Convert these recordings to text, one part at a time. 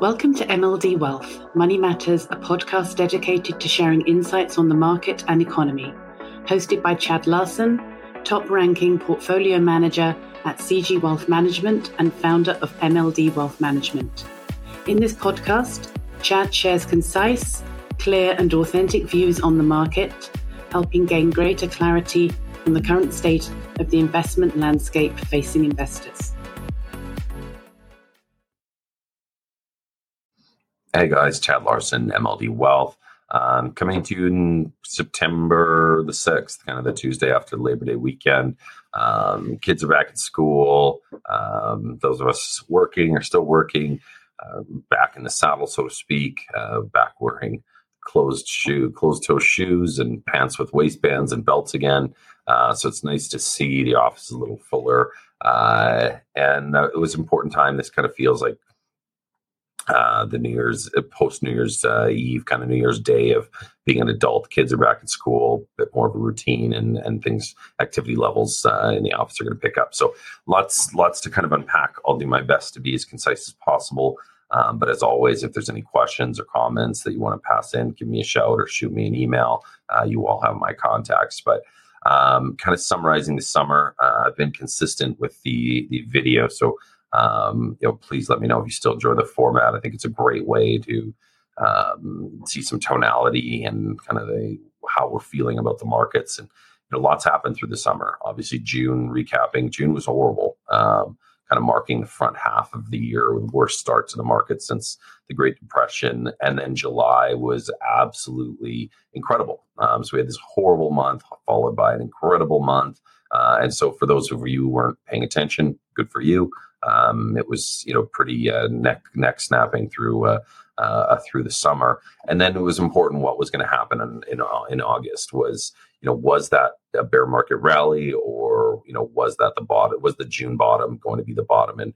Welcome to MLD Wealth, Money Matters, a podcast dedicated to sharing insights on the market and economy. Hosted by Chad Larson, top-ranking portfolio manager at CG Wealth Management and founder of MLD Wealth Management. In this podcast, Chad shares concise, clear and authentic views on the market, helping gain greater clarity on the current state of the investment landscape facing investors. Hey guys, Chad Larson, MLD Wealth, coming to you in September the 6th, kind of the Tuesday after Labor Day weekend. Kids are back at school. Those of us working are still working, back in the saddle, so to speak, back wearing closed-toe shoes and pants with waistbands and belts again. So it's nice to see the office a little fuller. And it was an important time. This kind of feels like the New Year's, post-New Year's Eve, kind of New Year's Day of being an adult. Kids are back at school, a bit more of a routine, and things, activity levels in the office are going to pick up. So lots to kind of unpack. I'll do my best to be as concise as possible. But as always, if there's any questions or comments that you want to pass in, give me a shout or shoot me an email. You all have my contacts. But kind of summarizing the summer, I've been consistent with the video. So please let me know if you still enjoy the format. I think it's a great way to see some tonality and kind of how we're feeling about the markets. And lots happened through the summer. Obviously, June, recapping, June was horrible, kind of marking the front half of the year with the worst start to the market since the Great Depression. And then July was absolutely incredible. So we had this horrible month followed by an incredible month. And so for those of you who weren't paying attention, good for you. It was, pretty neck snapping through through the summer, and then it was important what was going to happen in August. Was was that a bear market rally, or was that the bottom? Was the June bottom going to be the bottom, and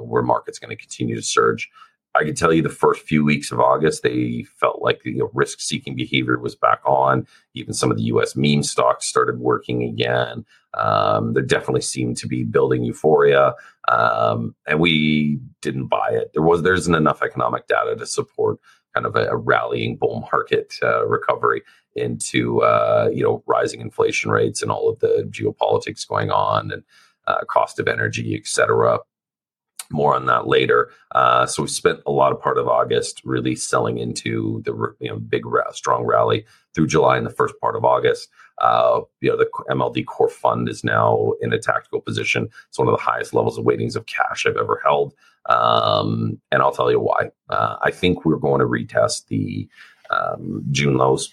were markets going to continue to surge? I can tell you the first few weeks of August, they felt like the risk-seeking behavior was back on. Even some of the U.S. meme stocks started working again. There definitely seemed to be building euphoria, and we didn't buy it. There isn't enough economic data to support kind of a rallying bull market recovery into rising inflation rates and all of the geopolitics going on and cost of energy, et cetera. More on that later. So we spent a lot of part of August really selling into the strong rally through July and the first part of August. The MLD Core Fund is now in a tactical position. It's one of the highest levels of weightings of cash I've ever held. And I'll tell you why. I think we're going to retest the June lows.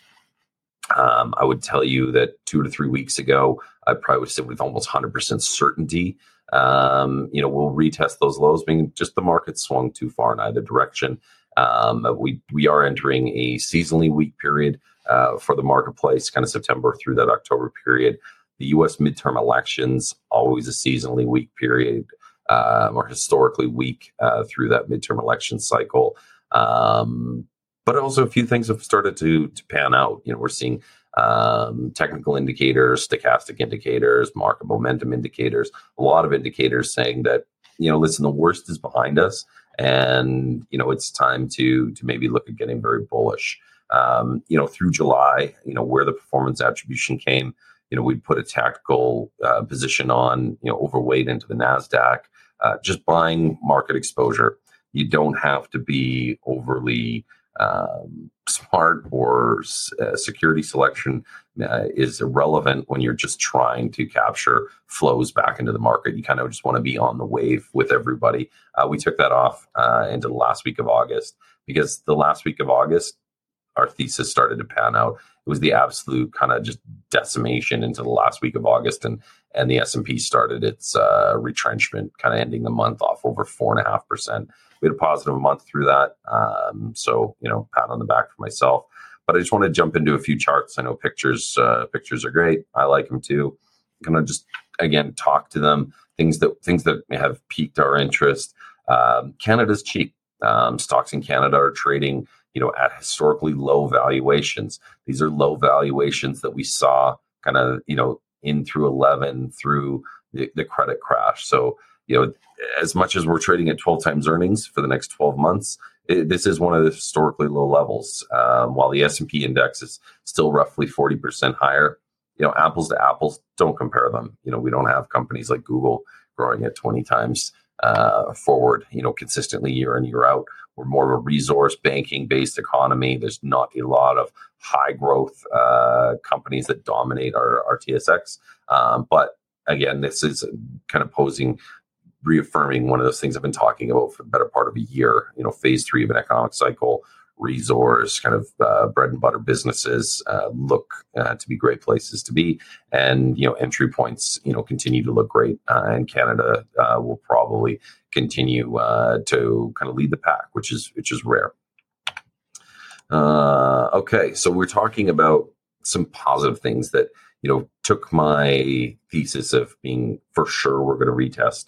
I would tell you that 2 to 3 weeks ago, I probably would say with almost 100% certainty, we'll retest those lows, being just the market swung too far in either direction. We are entering a seasonally weak period for the marketplace, kind of September through that October period. The U.S. midterm elections, always a seasonally weak period, or historically weak through that midterm election cycle. But also a few things have started to pan out. We're seeing technical indicators, stochastic indicators, market momentum indicators, a lot of indicators saying that, listen, the worst is behind us. And, it's time to maybe look at getting very bullish. Through July, where the performance attribution came, we put a tactical position on, overweight into the Nasdaq, just buying market exposure. You don't have to be overly smart or security selection is irrelevant when you're just trying to capture flows back into the market. You kind of just want to be on the wave with everybody. We took that off into the last week of August, because the last week of August, our thesis started to pan out. It was the absolute kind of just decimation into the last week of August, and the S&P started its retrenchment, kind of ending the month off over 4.5%. We had a positive month through that, so pat on the back for myself. But I just want to jump into a few charts. I know pictures are great. I like them too. Kind of just again talk to them. Things that have piqued our interest. Canada's cheap. Stocks in Canada are trading, at historically low valuations. These are low valuations that we saw kind of, in through 11 through the credit crash. So, as much as we're trading at 12 times earnings for the next 12 months, this is one of the historically low levels. While the S&P index is still roughly 40% higher, you know, apples to apples, don't compare them. You know, we don't have companies like Google growing at 20 times forward, you know, consistently year in, year out. We're more of a resource banking based economy. There's not a lot of high growth companies that dominate our TSX. But again, this is kind of reaffirming one of those things I've been talking about for the better part of a year, you know, phase three of an economic cycle, resource, kind of bread and butter businesses look to be great places to be. And, you know, entry points, you know, continue to look great. And Canada will probably continue to kind of lead the pack, which is rare. Okay, so we're talking about some positive things that, you know, took my thesis of being for sure we're going to retest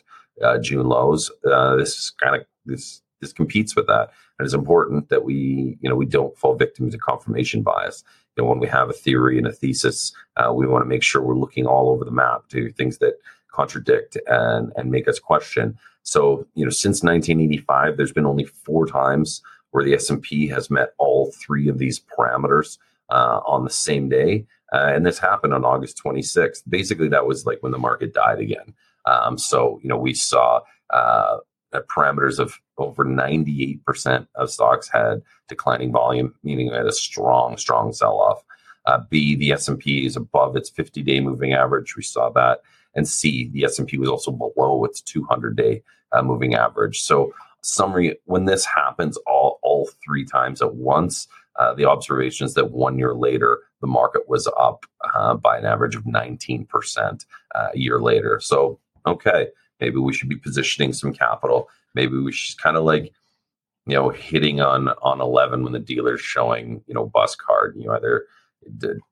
June lows. This competes with that, and it's important that we don't fall victim to confirmation bias. You know, when we have a theory and a thesis, we want to make sure we're looking all over the map to things that contradict and make us question. So, you know, since 1985, there's been only 4 times where the S&P has met all 3 of these parameters on the same day, and this happened on August 26th. Basically, that was like when the market died again. So, you know, we saw parameters of over 98% of stocks had declining volume, meaning they had a strong sell-off. B, the S&P is above its 50-day moving average. We saw that. And C, the S&P was also below its 200-day moving average. So, summary, when this happens all 3 times at once, the observations that 1 year later, the market was up by an average of 19% a year later. So, okay, maybe we should be positioning some capital. Maybe we should kind of like, you know, hitting on 11 when the dealer's showing, you know, bus card. You either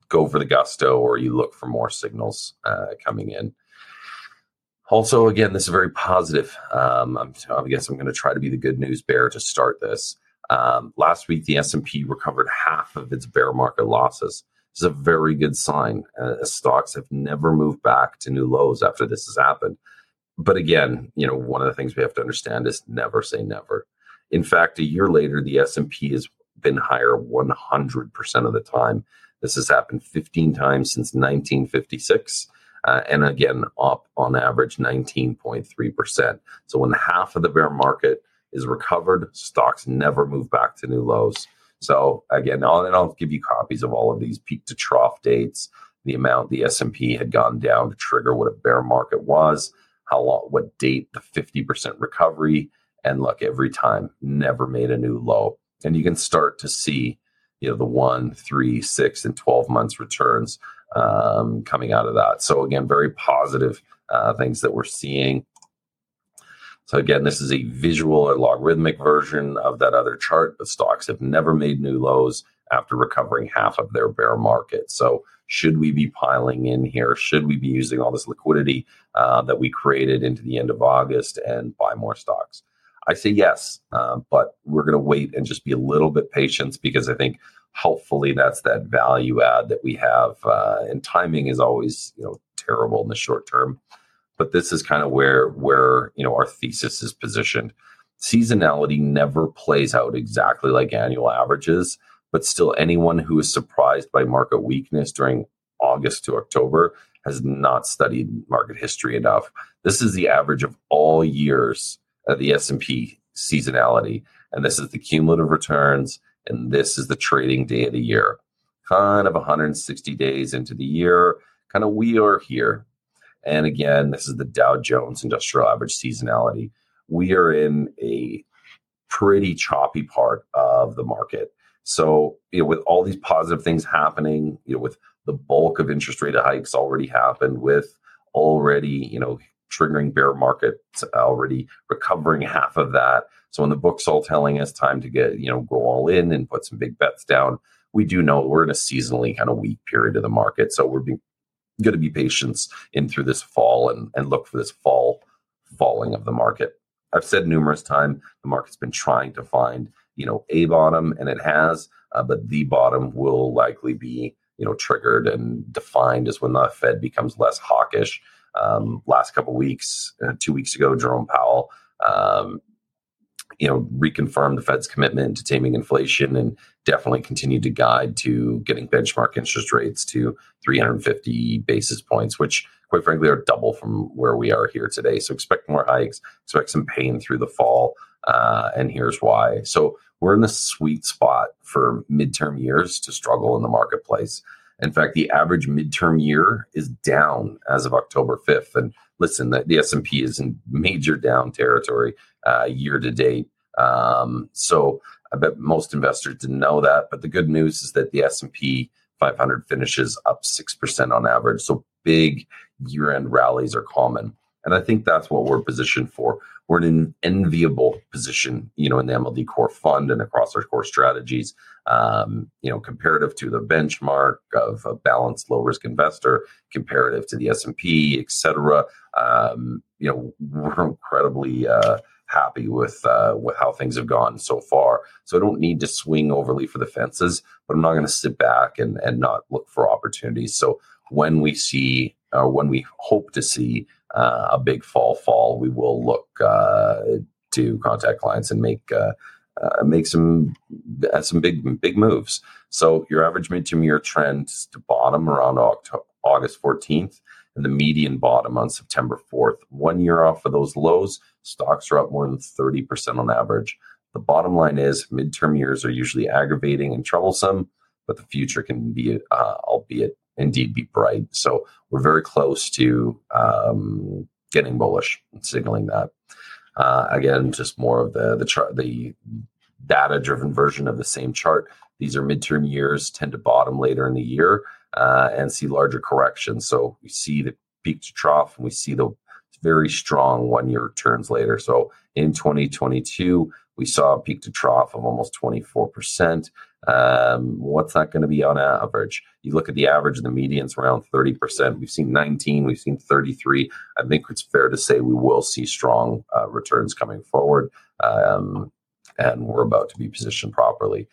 go for the gusto or you look for more signals coming in. Also, again, this is very positive. I guess I'm going to try to be the good news bear to start this. Last week, the S&P recovered half of its bear market losses. This is a very good sign. Stocks have never moved back to new lows after this has happened. But again, you know, one of the things we have to understand is never say never. In fact, a year later, the S&P has been higher 100% of the time. This has happened 15 times since 1956. And again, up on average 19.3%. So when half of the bear market is recovered, stocks never move back to new lows. So again, I'll give you copies of all of these peak to trough dates, the amount the S&P had gone down to trigger what a bear market was, how long, what date, the 50% recovery, and look, every time never made a new low. And you can start to see, you know, the 1, 3, 6, and 12 months returns coming out of that. So again, very positive things that we're seeing. So again, this is a visual or logarithmic version of that other chart, but stocks have never made new lows after recovering half of their bear market. So should we be piling in here? Should we be using all this liquidity that we created into the end of August and buy more stocks? I say yes, but we're going to wait and just be a little bit patient, because I think hopefully that's that value add that we have. And timing is always, you know, terrible in the short term. But this is kind of where you know, our thesis is positioned. Seasonality never plays out exactly like annual averages, but still anyone who is surprised by market weakness during August to October has not studied market history enough. This is the average of all years of the S&P seasonality, and this is the cumulative returns, and this is the trading day of the year. Kind of 160 days into the year, kind of we are here. And again, this is the Dow Jones Industrial Average seasonality. We are in a pretty choppy part of the market. So, you know, with all these positive things happening, you know, with the bulk of interest rate hikes already happened, with already, you know, triggering bear markets, already recovering half of that. So when the book's all telling us time to get, you know, go all in and put some big bets down, we do know we're in a seasonally kind of weak period of the market. So we're being going to be patience in through this fall and look for this falling of the market. I've said numerous times, the market's been trying to find, you know, a bottom, and it has, but the bottom will likely be, you know, triggered and defined as when the Fed becomes less hawkish. Last couple of weeks, 2 weeks ago, Jerome Powell reconfirm the Fed's commitment to taming inflation and definitely continue to guide to getting benchmark interest rates to 350 basis points, which quite frankly are double from where we are here today. So expect more hikes, expect some pain through the fall. And here's why. So we're in the sweet spot for midterm years to struggle in the marketplace. In fact, the average midterm year is down as of October 5th. And listen, the S&P is in major down territory year to date. So I bet most investors didn't know that. But the good news is that the S&P 500 finishes up 6% on average. So big year-end rallies are common. And I think that's what we're positioned for. We're in an enviable position, in the MLD core fund and across our core strategies, comparative to the benchmark of a balanced low-risk investor, comparative to the S&P, et cetera. We're incredibly happy with how things have gone so far. So I don't need to swing overly for the fences, but I'm not going to sit back and not look for opportunities. So when we see, or when we hope to see, a big fall, we will look to contact clients and make some big moves. So your average midterm year trends to bottom around August 14th and the median bottom on September 4th. 1 year off of those lows, stocks are up more than 30% on average. The bottom line is midterm years are usually aggravating and troublesome, but the future can be, albeit bright. So we're very close to getting bullish and signaling that. Again, just more of the data-driven version of the same chart. These are midterm years, tend to bottom later in the year and see larger corrections. So we see the peak to trough, and we see the very strong one-year returns later. So in 2022, we saw a peak to trough of almost 24%. What's that going to be on average? You look at the average, the median's around 30%. We've seen 19, we've seen 33. I think it's fair to say we will see strong returns coming forward, and we're about to be positioned properly.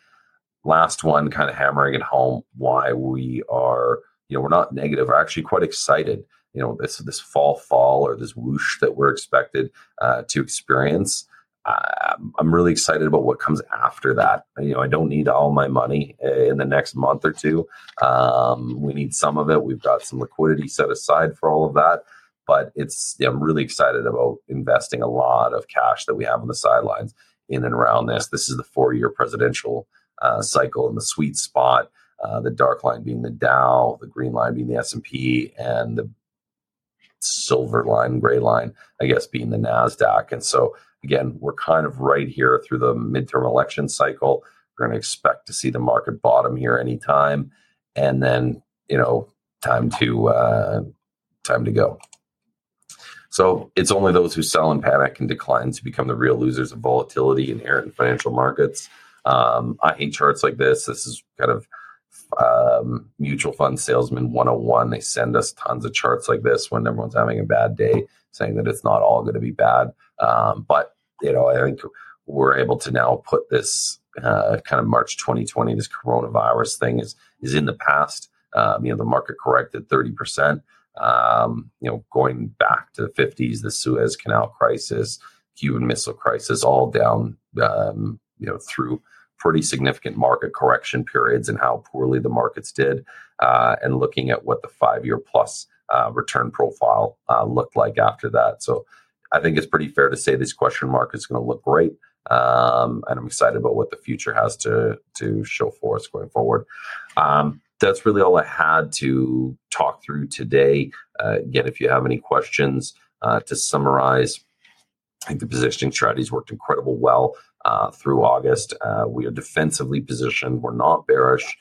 Last one, kind of hammering it home why we are, we're not negative. We're actually quite excited. This fall or this whoosh that we're expected to experience. I'm really excited about what comes after that. I don't need all my money in the next month or two. We need some of it. We've got some liquidity set aside for all of that. But I'm really excited about investing a lot of cash that we have on the sidelines in and around this. This is the 4-year presidential cycle in the sweet spot. The dark line being the Dow, the green line being the S&P, and the silver line, gray line, I guess, being the Nasdaq. And so again, we're kind of right here through the midterm election cycle. We're going to expect to see the market bottom here anytime, and then time to go. So it's only those who sell in panic and decline to become the real losers of volatility inherent in financial markets. I hate charts like this. This is kind of mutual fund salesman 101. They send us tons of charts like this when everyone's having a bad day, saying that it's not all going to be bad. But, I think we're able to now put this kind of March 2020, this coronavirus thing is in the past. The market corrected 30%, going back to the 50s, the Suez Canal crisis, Cuban Missile Crisis, all down, through pretty significant market correction periods and how poorly the markets did, and looking at what the 5-year plus return profile looked like after that. So I think it's pretty fair to say this question mark is going to look great. And I'm excited about what the future has to show for us going forward. That's really all I had to talk through today. Again, if you have any questions, to summarize, I think the positioning strategies worked incredibly well through August. We are defensively positioned. We're not bearish.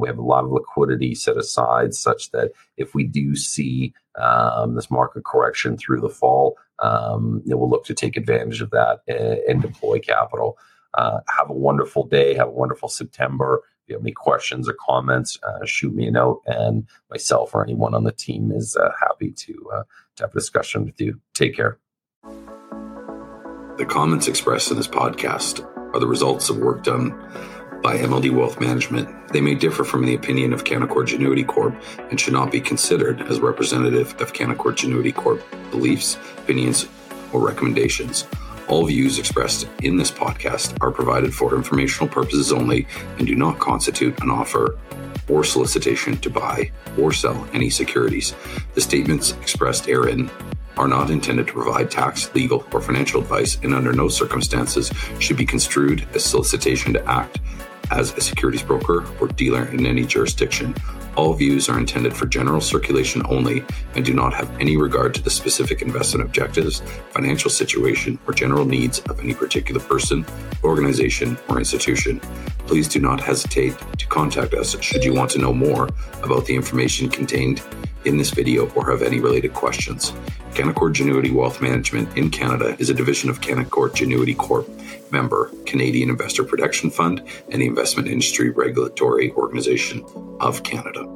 We have a lot of liquidity set aside such that if we do see this market correction through the fall, we'll look to take advantage of that and deploy capital. Have a wonderful day. Have a wonderful September. If you have any questions or comments, shoot me a note, and myself or anyone on the team is happy to have a discussion with you. Take care. The comments expressed in this podcast are the results of work done by MLD Wealth Management. They may differ from the opinion of Canaccord Genuity Corp. and should not be considered as representative of Canaccord Genuity Corp. beliefs, opinions, or recommendations. All views expressed in this podcast are provided for informational purposes only and do not constitute an offer or solicitation to buy or sell any securities. The statements expressed herein are not intended to provide tax, legal, or financial advice, and under no circumstances should be construed as solicitation to act as a securities broker or dealer in any jurisdiction. All views are intended for general circulation only and do not have any regard to the specific investment objectives, financial situation, or general needs of any particular person, organization, or institution. Please do not hesitate to contact us should you want to know more about the information contained in this video or have any related questions. Canaccord Genuity Wealth Management in Canada is a division of Canaccord Genuity Corp, member Canadian Investor Protection Fund and the Investment Industry Regulatory Organization of Canada.